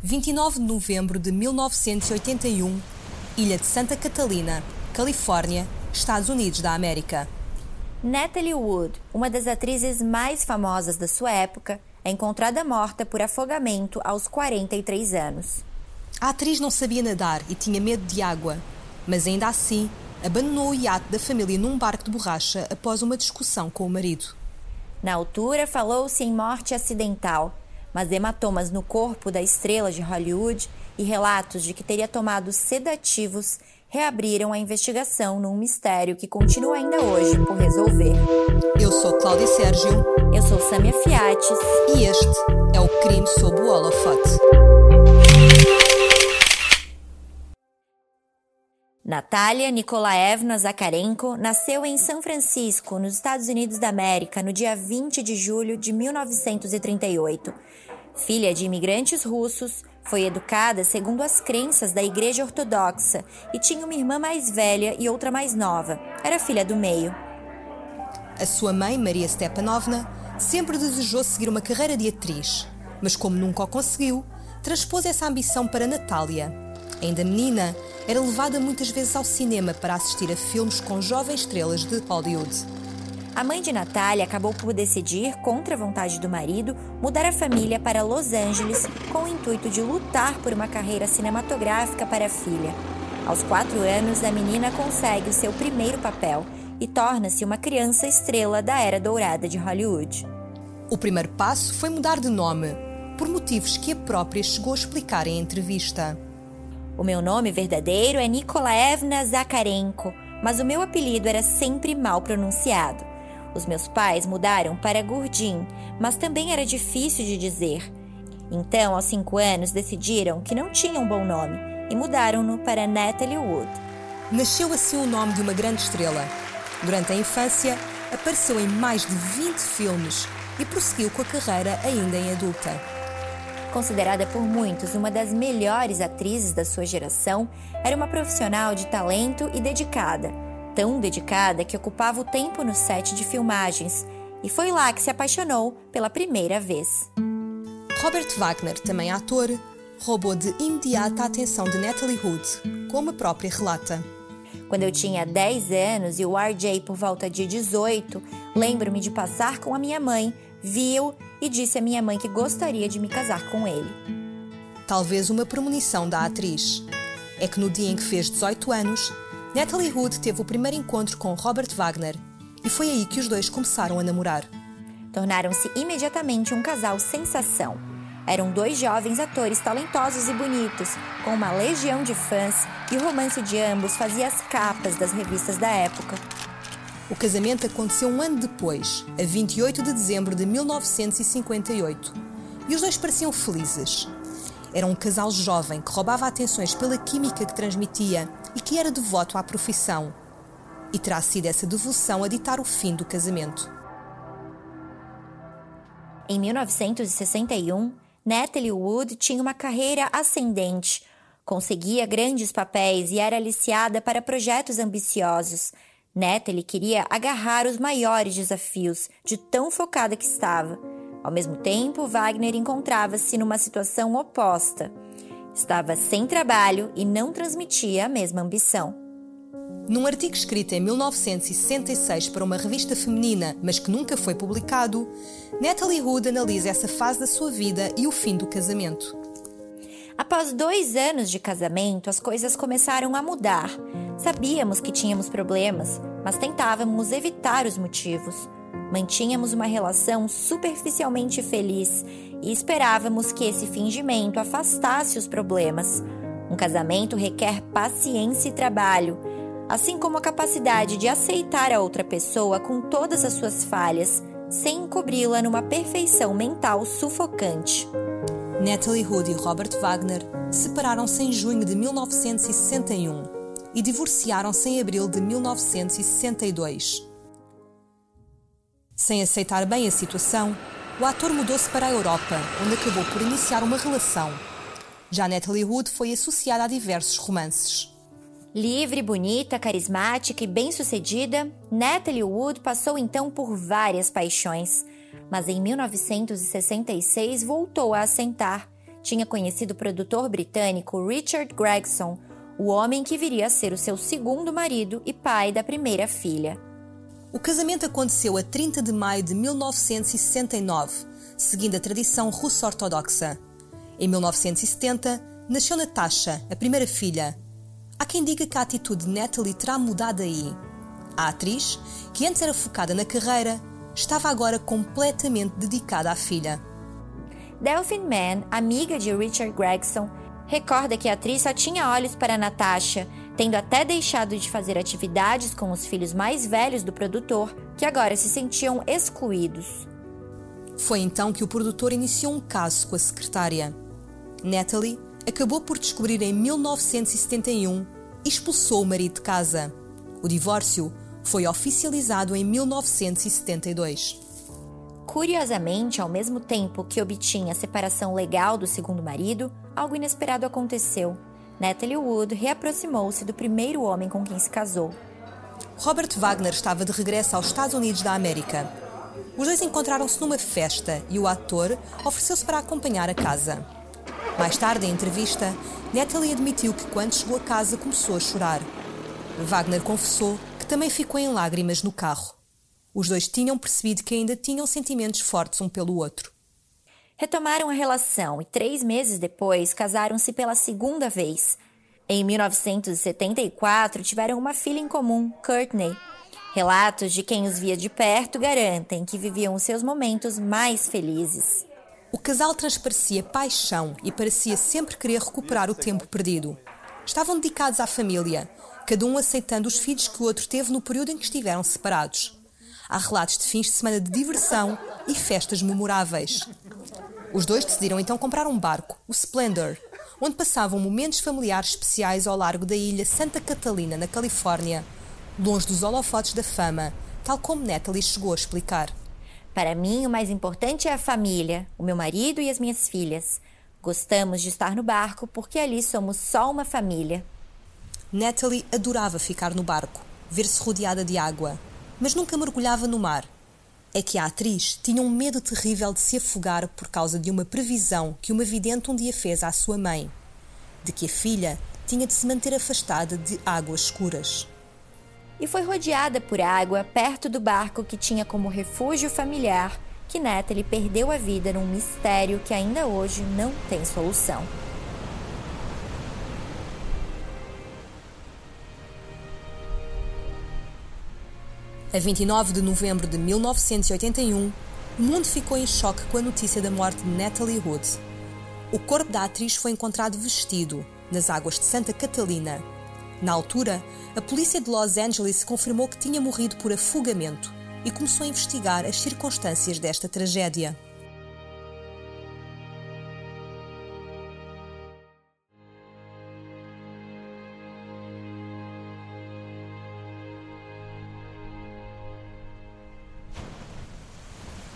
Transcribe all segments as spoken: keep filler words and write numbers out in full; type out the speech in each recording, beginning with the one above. vinte e nove de novembro de mil novecentos e oitenta e um, Ilha de Santa Catalina, Califórnia, Estados Unidos da América. Natalie Wood, uma das atrizes mais famosas da sua época, é encontrada morta por afogamento aos quarenta e três anos. A atriz não sabia nadar e tinha medo de água, mas ainda assim abandonou o iate da família num barco de borracha após uma discussão com o marido. Na altura, falou-se em morte acidental, mas hematomas no corpo da estrela de Hollywood e relatos de que teria tomado sedativos reabriram a investigação num mistério que continua ainda hoje por resolver. Eu sou Cláudia Sérgio. Eu sou Samia Fiates. E este é o Crime sob o Holofote. Natalia Nikolaevna Zakharenko nasceu em São Francisco, nos Estados Unidos da América, no dia vinte de julho de mil novecentos e trinta e oito. Filha de imigrantes russos, foi educada segundo as crenças da Igreja Ortodoxa e tinha uma irmã mais velha e outra mais nova. Era filha do meio. A sua mãe, Maria Stepanovna, sempre desejou seguir uma carreira de atriz, mas como nunca o conseguiu, transpôs essa ambição para Natália. Ainda menina, era levada muitas vezes ao cinema para assistir a filmes com jovens estrelas de Hollywood. A mãe de Natália acabou por decidir, contra a vontade do marido, mudar a família para Los Angeles com o intuito de lutar por uma carreira cinematográfica para a filha. Aos quatro anos, a menina consegue o seu primeiro papel e torna-se uma criança estrela da era dourada de Hollywood. O primeiro passo foi mudar de nome, por motivos que a própria chegou a explicar em entrevista. O meu nome verdadeiro é Nikolaevna Zakharenko, mas o meu apelido era sempre mal pronunciado. Os meus pais mudaram para Gurdjieff, mas também era difícil de dizer. Então, aos cinco anos, decidiram que não tinha um bom nome e mudaram-no para Natalie Wood. Nasceu assim o nome de uma grande estrela. Durante a infância, apareceu em mais de vinte filmes e prosseguiu com a carreira ainda em adulta. Considerada por muitos uma das melhores atrizes da sua geração, era uma profissional de talento e dedicada. Tão dedicada que ocupava o tempo no set de filmagens. E foi lá que se apaixonou pela primeira vez. Robert Wagner, também ator, roubou de imediato a atenção de Natalie Wood, como a própria relata. Quando eu tinha dez anos e o R J por volta de dezoito, lembro-me de passar com a minha mãe, viu e disse à minha mãe que gostaria de me casar com ele. Talvez uma premonição da atriz. É que no dia em que fez dezoito anos, Natalie Wood teve o primeiro encontro com Robert Wagner e foi aí que os dois começaram a namorar. Tornaram-se imediatamente um casal sensação. Eram dois jovens atores talentosos e bonitos, com uma legião de fãs, e o romance de ambos fazia as capas das revistas da época. O casamento aconteceu um ano depois, a vinte e oito de dezembro de mil novecentos e cinquenta e oito, e os dois pareciam felizes. Era um casal jovem que roubava atenções pela química que transmitia e que era devoto à profissão. E terá sido essa devoção a ditar o fim do casamento. Em mil novecentos e sessenta e um, Natalie Wood tinha uma carreira ascendente. Conseguia grandes papéis e era aliciada para projetos ambiciosos. Natalie queria agarrar os maiores desafios, de tão focada que estava. Ao mesmo tempo, Wagner encontrava-se numa situação oposta. Estava sem trabalho e não transmitia a mesma ambição. Num artigo escrito em mil novecentos e sessenta e seis para uma revista feminina, mas que nunca foi publicado, Natalie Wood analisa essa fase da sua vida e o fim do casamento. Após dois anos de casamento, as coisas começaram a mudar. Sabíamos que tínhamos problemas, mas tentávamos evitar os motivos. Mantínhamos uma relação superficialmente feliz e esperávamos que esse fingimento afastasse os problemas. Um casamento requer paciência e trabalho, assim como a capacidade de aceitar a outra pessoa com todas as suas falhas, sem encobri-la numa perfeição mental sufocante. Natalie Wood e Robert Wagner separaram-se em junho de mil novecentos e sessenta e um e divorciaram-se em abril de mil novecentos e sessenta e dois. Sem aceitar bem a situação, o ator mudou-se para a Europa, onde acabou por iniciar uma relação. Já Natalie Wood foi associada a diversos romances. Livre, bonita, carismática e bem-sucedida, Natalie Wood passou então por várias paixões. Mas em mil novecentos e sessenta e seis voltou a assentar, tinha conhecido o produtor britânico Richard Gregson, o homem que viria a ser o seu segundo marido e pai da primeira filha. O casamento aconteceu a trinta de maio de mil novecentos e sessenta e nove, seguindo a tradição russo-ortodoxa. Em mil novecentos e setenta, nasceu Natasha, a primeira filha. Há quem diga que a atitude de Natalie terá mudado aí. A atriz, que antes era focada na carreira, estava agora completamente dedicada à filha. Delphine Mann, amiga de Richard Gregson, recorda que a atriz só tinha olhos para Natasha, tendo até deixado de fazer atividades com os filhos mais velhos do produtor, que agora se sentiam excluídos. Foi então que o produtor iniciou um caso com a secretária. Natalie acabou por descobrir em mil novecentos e setenta e um e expulsou o marido de casa. O divórcio foi oficializado em mil novecentos e setenta e dois. Curiosamente, ao mesmo tempo que obtinha a separação legal do segundo marido, algo inesperado aconteceu. Natalie Wood reaproximou-se do primeiro homem com quem se casou. Robert Wagner estava de regresso aos Estados Unidos da América. Os dois encontraram-se numa festa e o ator ofereceu-se para acompanhar a casa. Mais tarde, em entrevista, Natalie admitiu que quando chegou a casa começou a chorar. Wagner confessou que também ficou em lágrimas no carro. Os dois tinham percebido que ainda tinham sentimentos fortes um pelo outro. Retomaram a relação e três meses depois casaram-se pela segunda vez. Em mil novecentos e setenta e quatro tiveram uma filha em comum, Kourtney. Relatos de quem os via de perto garantem que viviam os seus momentos mais felizes. O casal transparecia paixão e parecia sempre querer recuperar o tempo perdido. Estavam dedicados à família, cada um aceitando os filhos que o outro teve no período em que estiveram separados. Há relatos de fins de semana de diversão e festas memoráveis. Os dois decidiram então comprar um barco, o Splendor, onde passavam momentos familiares especiais ao largo da ilha Santa Catalina, na Califórnia, longe dos holofotes da fama, tal como Natalie chegou a explicar. Para mim, o mais importante é a família, o meu marido e as minhas filhas. Gostamos de estar no barco porque ali somos só uma família. Natalie adorava ficar no barco, ver-se rodeada de água, mas nunca mergulhava no mar. É que a atriz tinha um medo terrível de se afogar por causa de uma previsão que uma vidente um dia fez à sua mãe, de que a filha tinha de se manter afastada de águas escuras. E foi rodeada por água perto do barco que tinha como refúgio familiar, que Natalie perdeu a vida num mistério que ainda hoje não tem solução. A vinte e nove de novembro de mil novecentos e oitenta e um, o mundo ficou em choque com a notícia da morte de Natalie Wood. O corpo da atriz foi encontrado vestido nas águas de Santa Catalina. Na altura, a polícia de Los Angeles confirmou que tinha morrido por afogamento e começou a investigar as circunstâncias desta tragédia.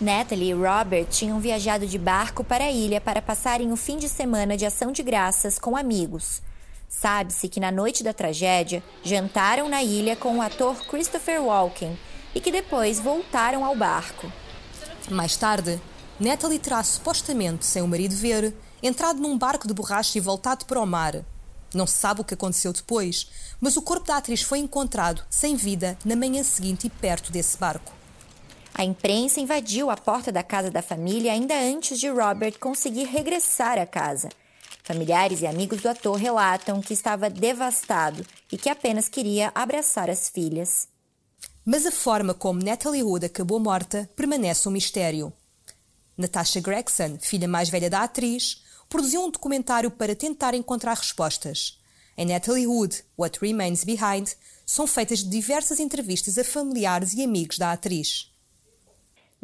Natalie e Robert tinham viajado de barco para a ilha para passarem o fim de semana de Ação de Graças com amigos. Sabe-se que na noite da tragédia, jantaram na ilha com o ator Christopher Walken e que depois voltaram ao barco. Mais tarde, Natalie terá supostamente, sem o marido ver, entrado num barco de borracha e voltado para o mar. Não se sabe o que aconteceu depois, mas o corpo da atriz foi encontrado, sem vida, na manhã seguinte e perto desse barco. A imprensa invadiu a porta da casa da família ainda antes de Robert conseguir regressar à casa. Familiares e amigos do ator relatam que estava devastado e que apenas queria abraçar as filhas. Mas a forma como Natalie Wood acabou morta permanece um mistério. Natasha Gregson, filha mais velha da atriz, produziu um documentário para tentar encontrar respostas. Em Natalie Wood: What Remains Behind, são feitas diversas entrevistas a familiares e amigos da atriz.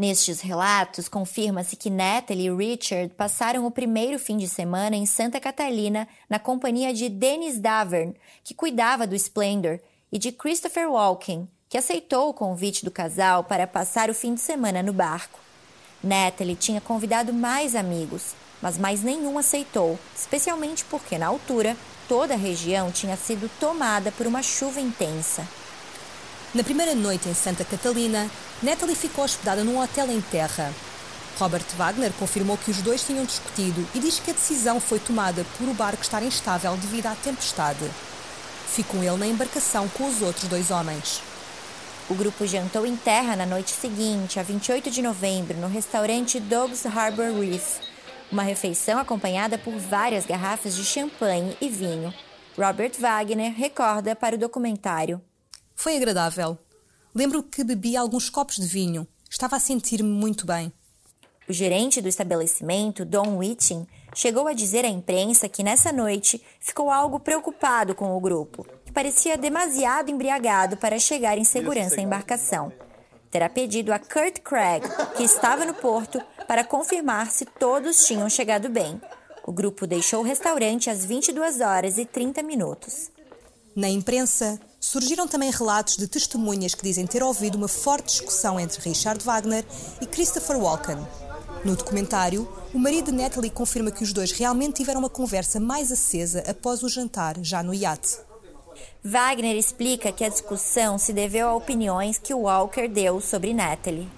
Nestes relatos, confirma-se que Natalie e Richard passaram o primeiro fim de semana em Santa Catalina na companhia de Dennis Davern, que cuidava do Splendor, e de Christopher Walken, que aceitou o convite do casal para passar o fim de semana no barco. Natalie tinha convidado mais amigos, mas mais nenhum aceitou, especialmente porque, na altura, toda a região tinha sido tomada por uma chuva intensa. Na primeira noite em Santa Catalina, Natalie ficou hospedada num hotel em terra. Robert Wagner confirmou que os dois tinham discutido e diz que a decisão foi tomada por o barco estar instável devido à tempestade. Ficou ele na embarcação com os outros dois homens. O grupo jantou em terra na noite seguinte, a vinte e oito de novembro, no restaurante Doug's Harbor Reef. Uma refeição acompanhada por várias garrafas de champanhe e vinho. Robert Wagner recorda para o documentário. Foi agradável. Lembro que bebi alguns copos de vinho. Estava a sentir-me muito bem. O gerente do estabelecimento, Don Whiting, chegou a dizer à imprensa que nessa noite ficou algo preocupado com o grupo, que parecia demasiado embriagado para chegar em segurança à embarcação. Terá pedido a Kurt Craig, que estava no porto, para confirmar se todos tinham chegado bem. O grupo deixou o restaurante às vinte e duas horas e trinta minutos. Na imprensa, surgiram também relatos de testemunhas que dizem ter ouvido uma forte discussão entre Richard Wagner e Christopher Walken. No documentário, o marido de Natalie confirma que os dois realmente tiveram uma conversa mais acesa após o jantar, já no iate. Wagner explica que a discussão se deveu a opiniões que Walker deu sobre Natalie.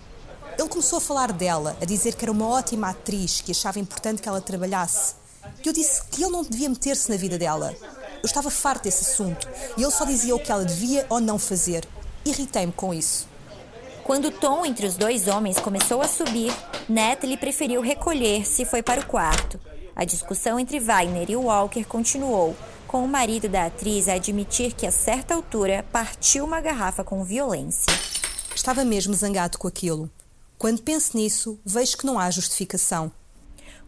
Ele começou a falar dela, a dizer que era uma ótima atriz, que achava importante que ela trabalhasse. E eu disse que ele não devia meter-se na vida dela. Eu estava farto desse assunto e ele só dizia o que ela devia ou não fazer. Irritei-me com isso. Quando o tom entre os dois homens começou a subir, Natalie preferiu recolher-se e foi para o quarto. A discussão entre Wagner e Walker continuou, com o marido da atriz a admitir que a certa altura partiu uma garrafa com violência. Estava mesmo zangado com aquilo. Quando penso nisso, vejo que não há justificação.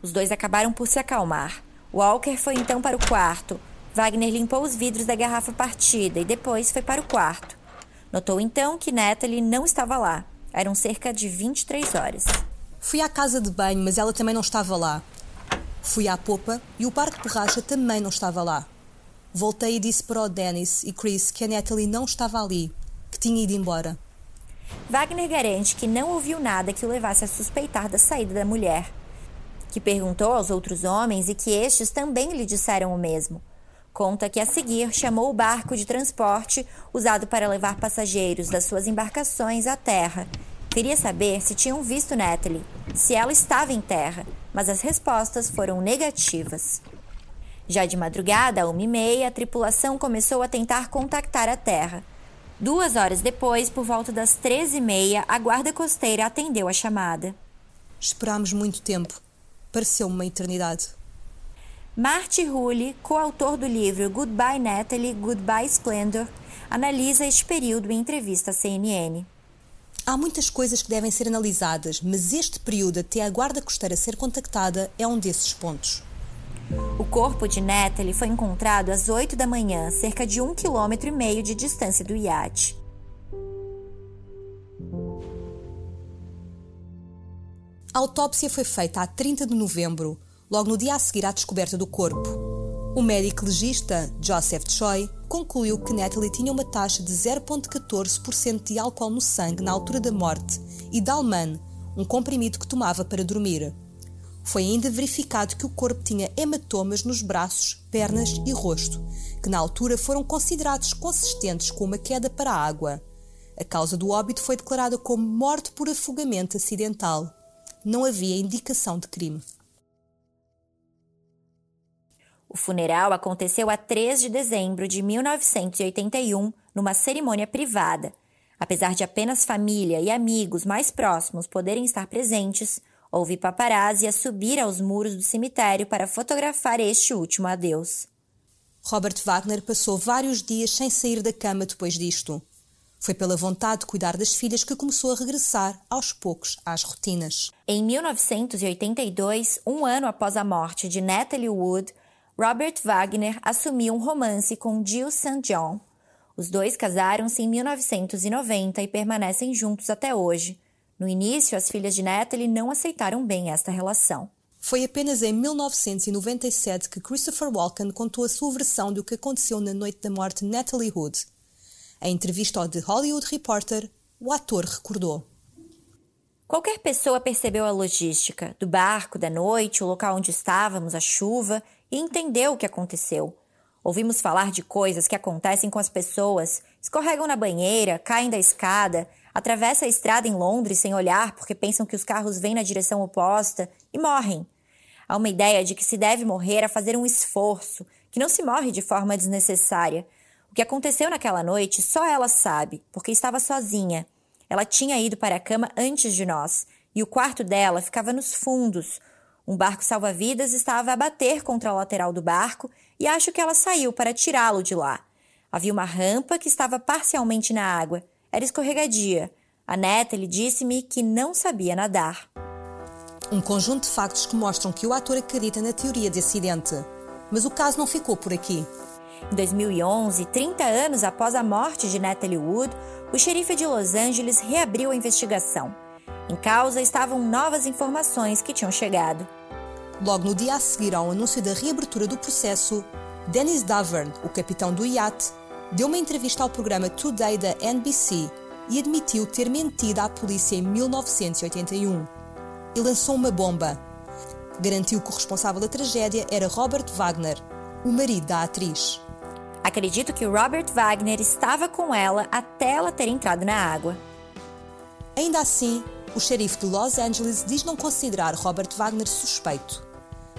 Os dois acabaram por se acalmar. Walker foi então para o quarto. Wagner limpou os vidros da garrafa partida e depois foi para o quarto. Notou então que Natalie não estava lá. Eram cerca de vinte e três horas. Fui à casa de banho, mas ela também não estava lá. Fui à popa e o barco de borracha também não estava lá. Voltei e disse para o Dennis e Chris que a Natalie não estava ali, que tinha ido embora. Wagner garante que não ouviu nada que o levasse a suspeitar da saída da mulher, que perguntou aos outros homens e que estes também lhe disseram o mesmo. Conta que a seguir chamou o barco de transporte usado para levar passageiros das suas embarcações à terra. Queria saber se tinham visto Natalie, se ela estava em terra, mas as respostas foram negativas. Já de madrugada, à uma e meia, a tripulação começou a tentar contactar a terra. Duas horas depois, por volta das treze e meia, a guarda costeira atendeu a chamada. Esperámos muito tempo. Pareceu-me uma eternidade. Marty Rulli, coautor do livro Goodbye, Natalie, Goodbye, Splendor, analisa este período em entrevista à C N N. Há muitas coisas que devem ser analisadas, mas este período até a guarda costeira ser contactada é um desses pontos. O corpo de Natalie foi encontrado às oito da manhã, cerca de um quilômetro e meio de distância do iate. A autópsia foi feita a trinta de novembro, logo no dia a seguir à descoberta do corpo. O médico legista, Joseph Choi, concluiu que Natalie tinha uma taxa de zero vírgula catorze por cento de álcool no sangue na altura da morte e Dalman, um comprimido que tomava para dormir. Foi ainda verificado que o corpo tinha hematomas nos braços, pernas e rosto, que na altura foram considerados consistentes com uma queda para a água. A causa do óbito foi declarada como morte por afogamento acidental. Não havia indicação de crime. O funeral aconteceu a três de dezembro de mil novecentos e oitenta e um, numa cerimônia privada. Apesar de apenas família e amigos mais próximos poderem estar presentes, houve paparazzi a subir aos muros do cemitério para fotografar este último adeus. Robert Wagner passou vários dias sem sair da cama depois disto. Foi pela vontade de cuidar das filhas que começou a regressar, aos poucos, às rotinas. Em mil novecentos e oitenta e dois, um ano após a morte de Natalie Wood, Robert Wagner assumiu um romance com Jill Saint John. Os dois casaram-se em mil novecentos e noventa e permanecem juntos até hoje. No início, as filhas de Natalie não aceitaram bem esta relação. Foi apenas em mil novecentos e noventa e sete que Christopher Walken contou a sua versão do que aconteceu na noite da morte de Natalie Wood. Em entrevista ao The Hollywood Reporter, o ator recordou. Qualquer pessoa percebeu a logística, do barco, da noite, o local onde estávamos, a chuva, e entendeu o que aconteceu. Ouvimos falar de coisas que acontecem com as pessoas Escorregam na banheira, caem da escada, atravessam a estrada em Londres sem olhar porque pensam que os carros vêm na direção oposta e morrem. Há uma ideia de que se deve morrer a fazer um esforço, que não se morre de forma desnecessária. O que aconteceu naquela noite só ela sabe, porque estava sozinha. Ela tinha ido para a cama antes de nós, e o quarto dela ficava nos fundos. Um barco salva-vidas estava a bater contra a lateral do barco e acho que ela saiu para tirá-lo de lá. Havia uma rampa que estava parcialmente na água. Era escorregadia. A Natalie disse-me que não sabia nadar. Um conjunto de factos que mostram que o ator acredita na teoria de acidente. Mas o caso não ficou por aqui. Em dois mil e onze, trinta anos após a morte de Natalie Wood, o xerife de Los Angeles reabriu a investigação. Em causa estavam novas informações que tinham chegado. Logo no dia a seguir ao anúncio da reabertura do processo, Dennis Davern, o capitão do iate, deu uma entrevista ao programa Today da N B C e admitiu ter mentido à polícia em mil novecentos e oitenta e um. E lançou uma bomba. Garantiu que o responsável da tragédia era Robert Wagner, o marido da atriz. Acredito que Robert Wagner estava com ela até ela ter entrado na água. Ainda assim, o xerife de Los Angeles diz não considerar Robert Wagner suspeito,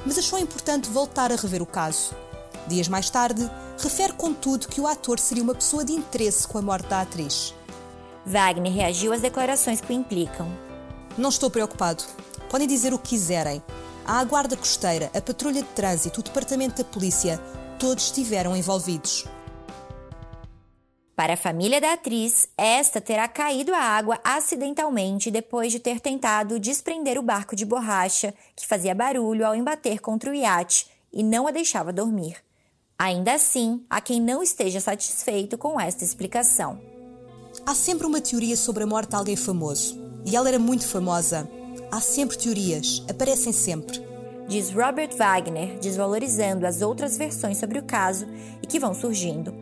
mas achou importante voltar a rever o caso. Dias mais tarde, refere contudo que o ator seria uma pessoa de interesse com a morte da atriz. Wagner reagiu às declarações que o implicam. Não estou preocupado. Podem dizer o que quiserem. A guarda costeira, a patrulha de trânsito, o departamento da polícia, todos estiveram envolvidos. Para a família da atriz, esta terá caído à água acidentalmente depois de ter tentado desprender o barco de borracha que fazia barulho ao embater contra o iate e não a deixava dormir. Ainda assim, há quem não esteja satisfeito com esta explicação. Há sempre uma teoria sobre a morte de alguém famoso. E ela era muito famosa. Há sempre teorias, aparecem sempre. Diz Robert Wagner, desvalorizando as outras versões sobre o caso e que vão surgindo.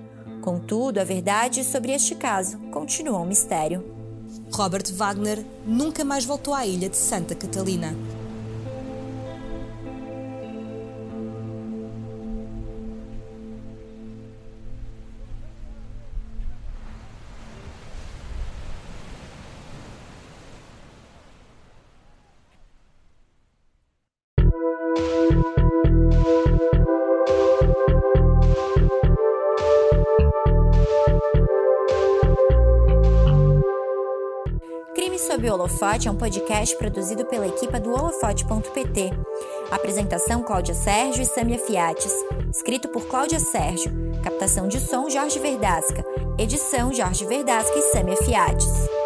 Contudo, a verdade sobre este caso continua um mistério. Robert Wagner nunca mais voltou à ilha de Santa Catalina. Sob o Holofote é um podcast produzido pela equipa do holofote ponto pt. Apresentação Cláudia Sérgio e Samia Fiates. Escrito por Cláudia Sérgio. Captação de som Jorge Verdasca. Edição Jorge Verdasca e Samia Fiates.